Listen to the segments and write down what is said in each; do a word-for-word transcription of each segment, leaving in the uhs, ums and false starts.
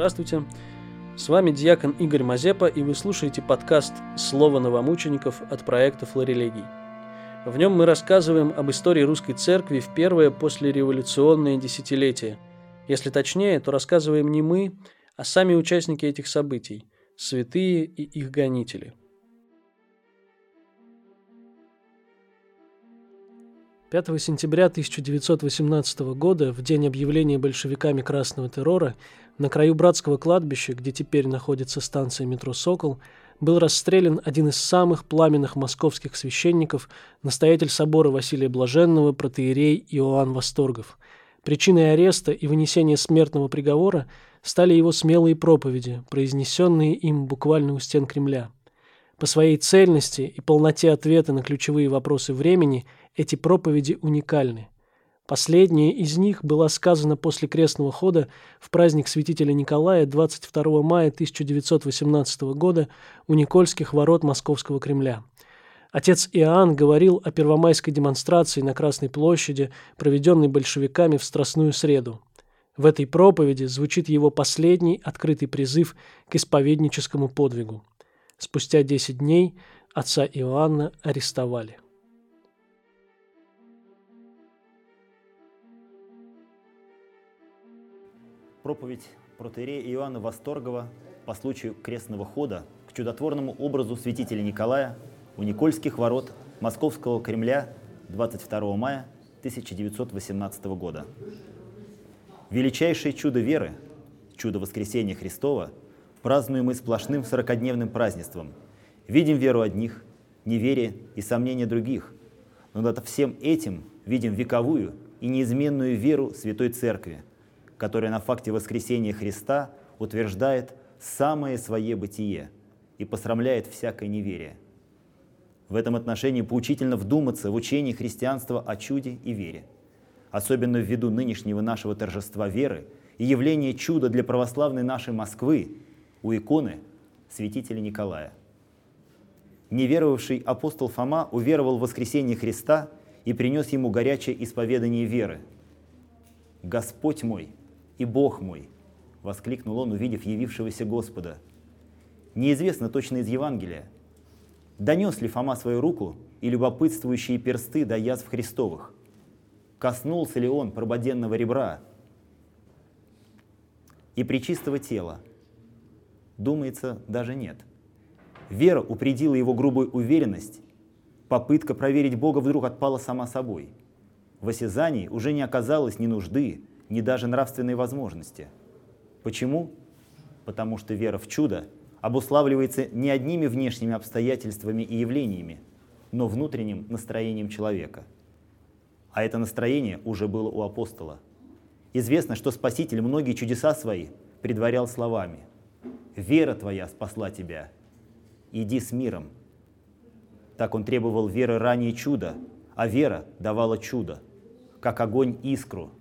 Здравствуйте, с вами диакон Игорь Мазепа, и вы слушаете подкаст «Слово новомучеников» от проекта «Флорилегий». В нем мы рассказываем об истории русской церкви в первое послереволюционное десятилетие. Если точнее, то рассказываем не мы, а сами участники этих событий, святые и их гонители. пятого сентября тысяча девятьсот восемнадцатого года, в день объявления большевиками красного террора, на краю братского кладбища, где теперь находится станция метро «Сокол», был расстрелян один из самых пламенных московских священников, настоятель собора Василия Блаженного, протоиерей Иоанн Восторгов. Причиной ареста и вынесения смертного приговора стали его смелые проповеди, произнесенные им буквально у стен Кремля. По своей цельности и полноте ответа на ключевые вопросы времени – эти проповеди уникальны. Последняя из них была сказана после крестного хода в праздник святителя Николая двадцать второго мая тысяча девятьсот восемнадцатого года у Никольских ворот Московского Кремля. Отец Иоанн говорил о первомайской демонстрации на Красной площади, проведенной большевиками в Страстную среду. В этой проповеди звучит его последний открытый призыв к исповедническому подвигу. Спустя десять дней отца Иоанна арестовали. Проповедь протоиерея Иоанна Восторгова по случаю крестного хода к чудотворному образу святителя Николая у Никольских ворот Московского Кремля двадцать второго мая тысяча девятьсот восемнадцатого года. Величайшее чудо веры, чудо воскресения Христова, празднуем мы сплошным сорокодневным празднеством. Видим веру одних, неверие и сомнения других, но над всем этим видим вековую и неизменную веру Святой Церкви, которая на факте воскресения Христа утверждает самое свое бытие и посрамляет всякое неверие. В этом отношении поучительно вдуматься в учении христианства о чуде и вере, особенно ввиду нынешнего нашего торжества веры и явления чуда для православной нашей Москвы у иконы святителя Николая. Неверовавший апостол Фома уверовал в воскресение Христа и принес ему горячее исповедание веры. «Господь мой и Бог мой!» — воскликнул он, увидев явившегося Господа. Неизвестно точно из Евангелия, донес ли Фома свою руку и любопытствующие персты до язв Христовых, коснулся ли он прободенного ребра и пречистого тела. Думается, даже нет. Вера упредила его грубую уверенность, попытка проверить Бога вдруг отпала сама собой. В осязании уже не оказалось ни нужды, ни даже нравственной возможности. Почему? Потому что вера в чудо обуславливается не одними внешними обстоятельствами и явлениями, но внутренним настроением человека. А это настроение уже было у апостола. Известно, что Спаситель многие чудеса свои предварял словами: «Вера твоя спасла тебя, иди с миром». Так он требовал веры ранее чуда, а вера давала чудо, как огонь искру.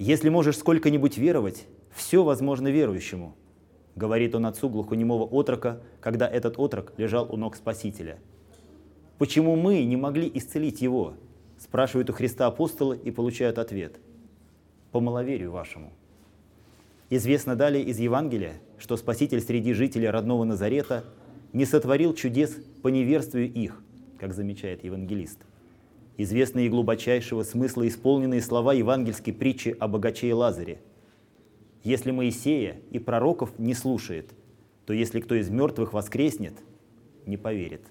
«Если можешь сколько-нибудь веровать, все возможно верующему», — говорит он отцу глухонемого отрока, когда этот отрок лежал у ног Спасителя. «Почему мы не могли исцелить его?» — спрашивают у Христа апостолы и получают ответ: «По маловерию вашему». Известно далее из Евангелия, что Спаситель среди жителей родного Назарета не сотворил чудес по неверствию их, как замечает евангелист. Известные и глубочайшего смысла исполненные слова евангельской притчи о богаче и Лазаре: «Если Моисея и пророков не слушает, то если кто из мертвых воскреснет, не поверит».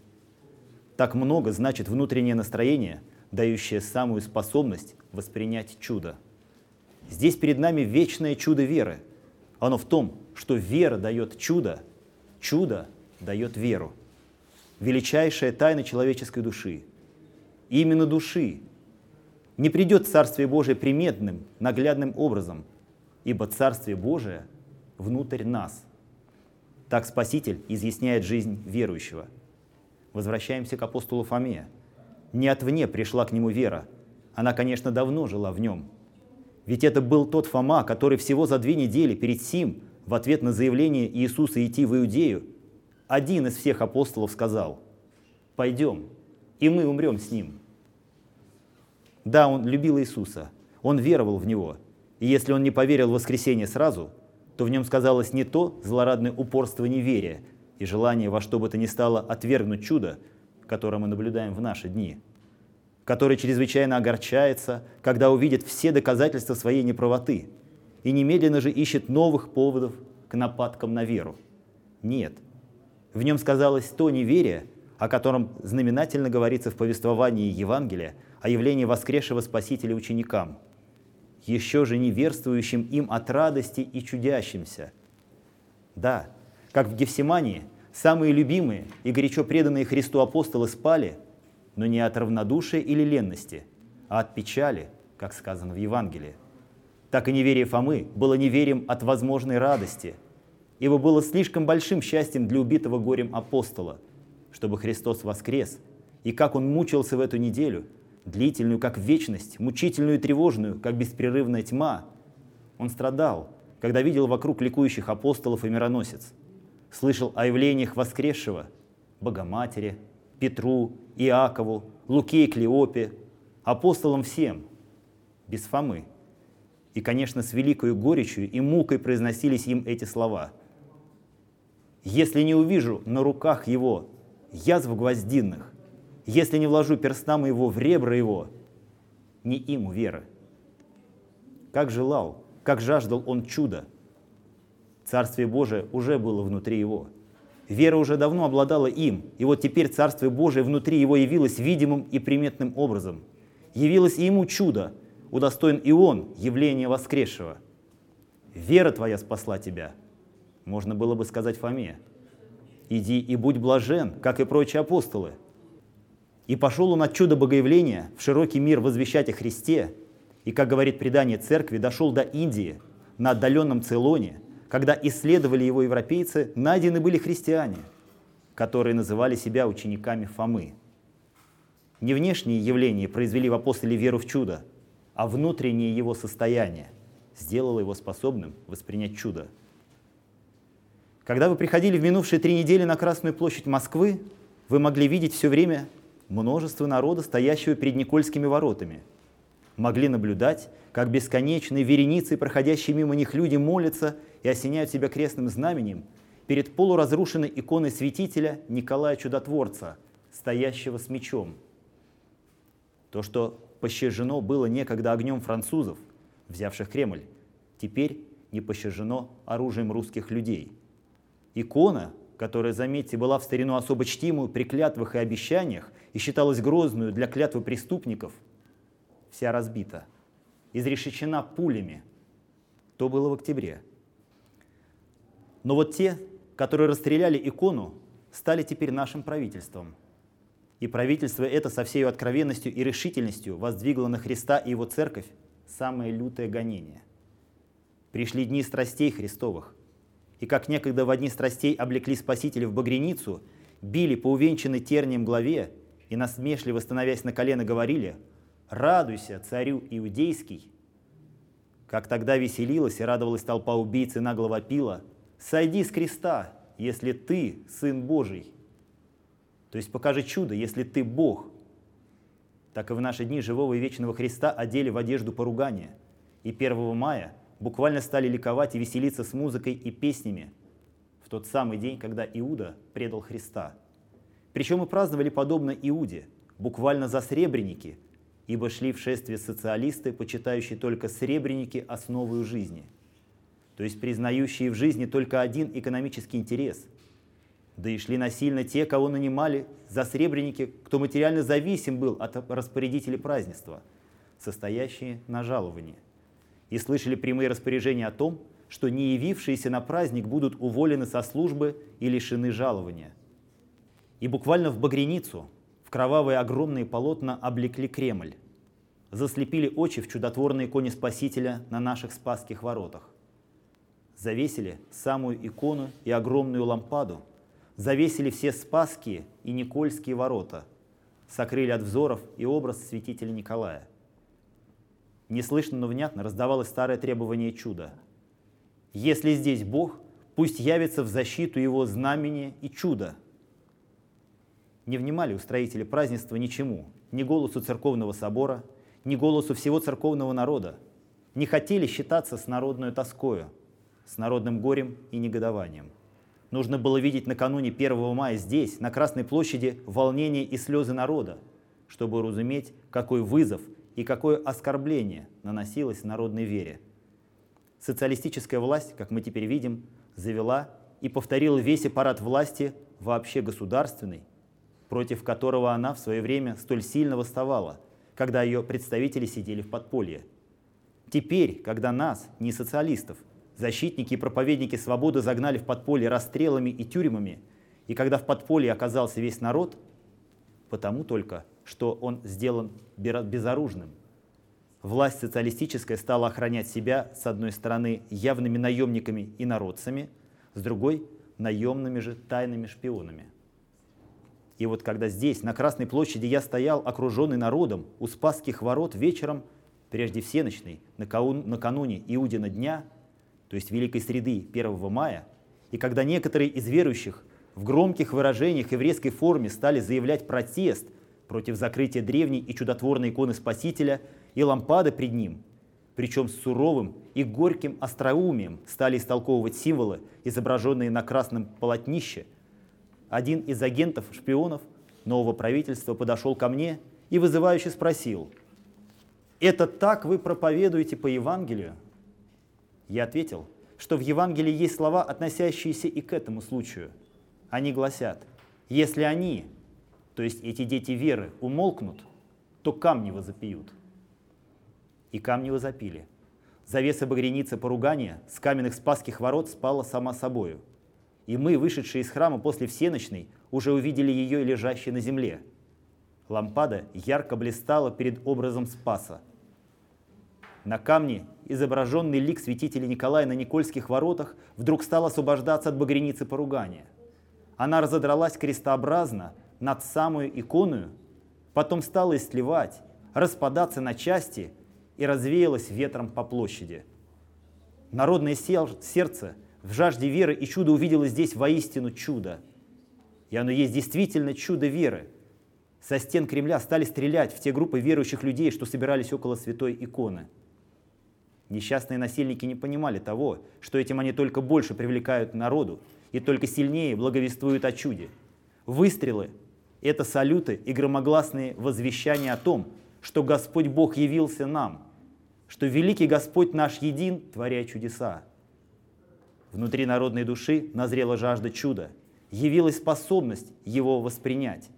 Так много значит внутреннее настроение, дающее самую способность воспринять чудо. Здесь перед нами вечное чудо веры. Оно в том, что вера дает чудо, чудо дает веру. Величайшая тайна человеческой души. Именно души. Не придет Царствие Божие приметным, наглядным образом, ибо Царствие Божие внутрь нас. Так Спаситель изъясняет жизнь верующего. Возвращаемся к апостолу Фоме. Не отвне пришла к нему вера. Она, конечно, давно жила в нем. Ведь это был тот Фома, который всего за две недели перед сим, в ответ на заявление Иисуса идти в Иудею, один из всех апостолов сказал: «Пойдем, и мы умрем с ним». Да, он любил Иисуса, он веровал в Него, И если он не поверил в воскресение сразу, то в нем сказалось не то злорадное упорство неверия и желание во что бы то ни стало отвергнуть чудо, которое мы наблюдаем в наши дни, который чрезвычайно огорчается, когда увидит все доказательства своей неправоты и немедленно же ищет новых поводов к нападкам на веру. Нет, в нем сказалось то неверие, о котором знаменательно говорится в повествовании Евангелия о явлении воскресшего Спасителя ученикам, еще же неверствующим им от радости и чудящимся. Да, как в Гефсимании, самые любимые и горячо преданные Христу апостолы спали, но не от равнодушия или ленности, а от печали, как сказано в Евангелии. Так и неверие Фомы было неверием от возможной радости, ибо было слишком большим счастьем для убитого горем апостола, чтобы Христос воскрес, и как он мучился в эту неделю, длительную, как вечность, мучительную и тревожную, как беспрерывная тьма. Он страдал, когда видел вокруг ликующих апостолов и мироносец, слышал о явлениях воскресшего, Богоматери, Петру, Иакову, Луке и Клеопе, апостолам всем, без Фомы. И, конечно, с великою горечью и мукой произносились им эти слова. «Если не увижу на руках его язв гвоздиных, если не вложу перста моего в ребра его, не иму веры». Как желал, как жаждал он чуда. Царствие Божие уже было внутри его. Вера уже давно обладала им, и вот теперь Царствие Божие внутри его явилось видимым и приметным образом. Явилось и ему чудо, удостоен и он явления воскресшего. «Вера твоя спасла тебя», можно было бы сказать Фоме. «Иди и будь блажен, как и прочие апостолы». И пошел он от чуда богоявления в широкий мир возвещать о Христе, и, как говорит предание церкви, дошел до Индии, на отдаленном Цейлоне, когда исследовали его европейцы, найдены были христиане, которые называли себя учениками Фомы. Не внешние явления произвели в апостоле веру в чудо, а внутреннее его состояние сделало его способным воспринять чудо. Когда вы приходили в минувшие три недели на Красную площадь Москвы, вы могли видеть все время множество народа, стоящего перед Никольскими воротами. Могли наблюдать, как бесконечные вереницы, проходящие мимо них люди, молятся и осеняют себя крестным знаменем перед полуразрушенной иконой святителя Николая Чудотворца, стоящего с мечом. То, что пощажено было некогда огнем французов, взявших Кремль, теперь не пощажено оружием русских людей. Икона, которая, заметьте, была в старину особо чтимую при клятвах и обещаниях и считалась грозную для клятвы преступников, вся разбита, изрешечена пулями. То было в октябре. Но вот те, которые расстреляли икону, стали теперь нашим правительством. И правительство это со всей откровенностью и решительностью воздвигло на Христа и его церковь самое лютое гонение. Пришли дни страстей Христовых, и как некогда в одни страстей облекли Спасителя в багряницу, били по увенчанной тернием главе и, насмешливо становясь на колено, говорили: «Радуйся, царю иудейский!» Как тогда веселилась и радовалась толпа убийц и нагло вопила: «Сойди с креста, если ты Сын Божий!» То есть покажи чудо, если ты Бог. Так и в наши дни живого и вечного Христа одели в одежду поругания, и первого мая буквально стали ликовать и веселиться с музыкой и песнями в тот самый день, когда Иуда предал Христа. Причем и праздновали подобно Иуде, буквально за сребреники, ибо шли в шествие социалисты, почитающие только сребреники основою жизни, то есть признающие в жизни только один экономический интерес. Да и шли насильно те, кого нанимали за сребреники, кто материально зависим был от распорядителей празднества, состоящие на жаловании, и слышали прямые распоряжения о том, что не явившиеся на праздник будут уволены со службы и лишены жалования. И буквально в багряницу, в кровавые огромные полотна облекли Кремль, заслепили очи в чудотворной иконе Спасителя на наших Спасских воротах, завесили самую икону и огромную лампаду, завесили все Спасские и Никольские ворота, сокрыли от взоров и образ святителя Николая. Неслышно, но внятно раздавалось старое требование чуда: «Если здесь Бог, пусть явится в защиту его знамение и чудо». Не внимали устроители празднества ничему, ни голосу церковного собора, ни голосу всего церковного народа, не хотели считаться с народной тоскою, с народным горем и негодованием. Нужно было видеть накануне первого мая здесь, на Красной площади, волнение и слезы народа, чтобы разуметь, какой вызов и какое оскорбление наносилось народной вере. Социалистическая власть, как мы теперь видим, завела и повторила весь аппарат власти вообще государственной, против которого она в свое время столь сильно восставала, когда ее представители сидели в подполье. Теперь, когда нас, не социалистов, защитники и проповедники свободы загнали в подполье расстрелами и тюрьмами, и когда в подполье оказался весь народ, потому только, что он сделан безоружным. Власть социалистическая стала охранять себя, с одной стороны, явными наемниками и народцами, с другой — наемными же тайными шпионами. И вот когда здесь, на Красной площади, я стоял, окруженный народом, у Спасских ворот вечером, прежде всеночной, накануне Иудина дня, то есть Великой Среды, первого мая, и когда некоторые из верующих в громких выражениях и в резкой форме стали заявлять протест против закрытия древней и чудотворной иконы Спасителя и лампады пред ним, причем с суровым и горьким остроумием стали истолковывать символы, изображенные на красном полотнище, один из агентов-шпионов нового правительства подошел ко мне и вызывающе спросил: «Это так вы проповедуете по Евангелию?» Я ответил, что в Евангелии есть слова, относящиеся и к этому случаю. Они гласят: «Если они, то есть эти дети веры, умолкнут, то камни возопьют». И камни возопили. Завеса багряницы поругания с каменных Спасских ворот спала сама собою. И мы, вышедшие из храма после всеночной, уже увидели ее лежащей на земле. Лампада ярко блистала перед образом Спаса. На камне изображенный лик святителя Николая на Никольских воротах вдруг стал освобождаться от багряницы поругания. Она разодралась крестообразно над самую иконую, потом стала истлевать, распадаться на части и развеялась ветром по площади. Народное сердце в жажде веры и чуда увидело здесь воистину чудо. И оно есть действительно чудо веры. Со стен Кремля стали стрелять в те группы верующих людей, что собирались около святой иконы. Несчастные насильники не понимали того, что этим они только больше привлекают народу и только сильнее благовествуют о чуде. Выстрелы — это салюты и громогласные возвещания о том, что Господь Бог явился нам, что великий Господь наш един, творя чудеса. Внутри народной души назрела жажда чуда, явилась способность его воспринять.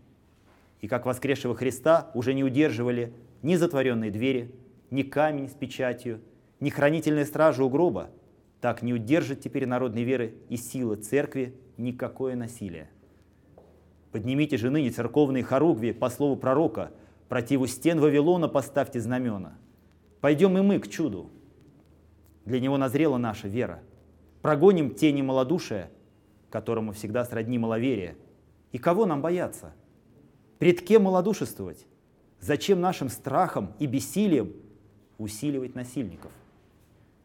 И как воскресшего Христа уже не удерживали ни затворенные двери, ни камень с печатью, ни хранительная стража у гроба, так не удержит теперь народной веры и силы церкви никакое насилие. Поднимите же ныне церковные хоругви, по слову пророка, противу стен Вавилона поставьте знамена. Пойдем и мы к чуду. Для него назрела наша вера. Прогоним тени малодушия, которому всегда сродни маловерие. И кого нам бояться? Пред кем малодушествовать? Зачем нашим страхом и бессилием усиливать насильников?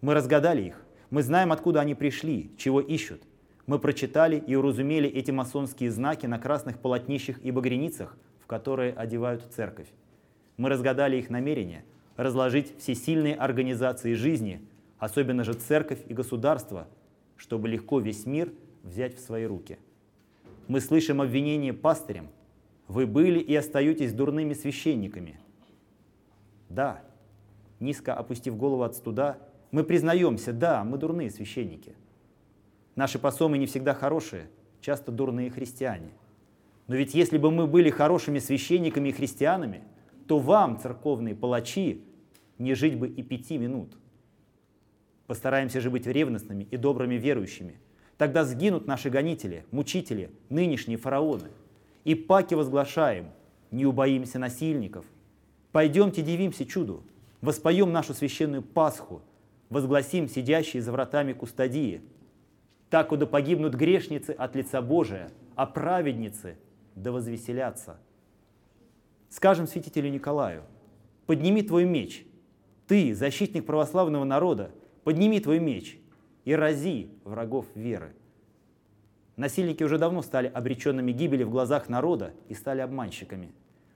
Мы разгадали их, мы знаем, откуда они пришли, чего ищут. Мы прочитали и уразумели эти масонские знаки на красных полотнищах и багряницах, в которые одевают церковь. Мы разгадали их намерение разложить всесильные организации жизни, особенно же церковь и государство, чтобы легко весь мир взять в свои руки. Мы слышим обвинение пастырям: «Вы были и остаетесь дурными священниками». Да, низко опустив голову от стыда, мы признаемся: да, мы дурные священники. Наши пасомы не всегда хорошие, часто дурные христиане. Но ведь если бы мы были хорошими священниками и христианами, то вам, церковные палачи, не жить бы и пяти минут. Постараемся же быть ревностными и добрыми верующими. Тогда сгинут наши гонители, мучители, нынешние фараоны. И паки возглашаем: не убоимся насильников. Пойдемте дивимся чуду, воспоем нашу священную Пасху, возгласим сидящие за вратами кустодии: так куда погибнут грешницы от лица Божия, а праведницы да возвеселятся. Скажем святителю Николаю: подними твой меч, ты, защитник православного народа, подними твой меч и рази врагов веры. Насильники уже давно стали обреченными гибели в глазах народа и стали обманщиками.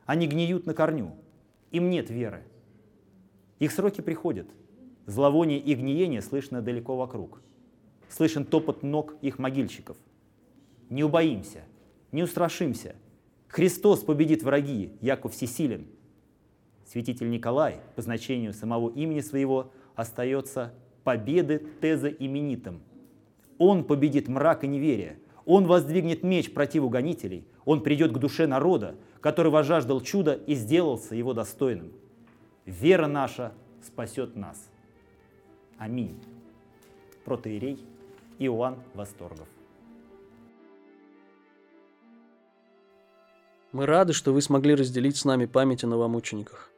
Они гниют на корню, им нет веры. Их сроки приходят. Зловоние и гниение слышно далеко вокруг. Слышен топот ног их могильщиков. Не убоимся, не устрашимся. Христос победит враги, Яков всесилен. Святитель Николай по значению самого имени своего остается победы теза именитым. Он победит мрак и неверие. Он воздвигнет меч противу гонителей. Он придет к душе народа, который возжаждал чуда и сделался его достойным. Вера наша спасет нас. Аминь. Протоиерей Иоанн Восторгов. Мы рады, что вы смогли разделить с нами память о новомучениках.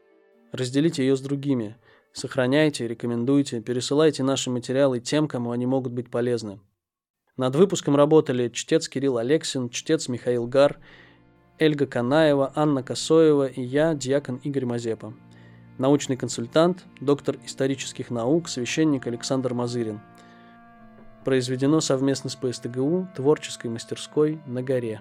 Разделите ее с другими. Сохраняйте, рекомендуйте, пересылайте наши материалы тем, кому они могут быть полезны. Над выпуском работали чтец Кирилл Алексин, чтец Михаил Гар, Эльга Канаева, Анна Косоева и я, диакон Игорь Мазепа. Научный консультант, доктор исторических наук, священник Александр Мазырин. Произведено совместно с ПСТГУ, творческой мастерской «На горе».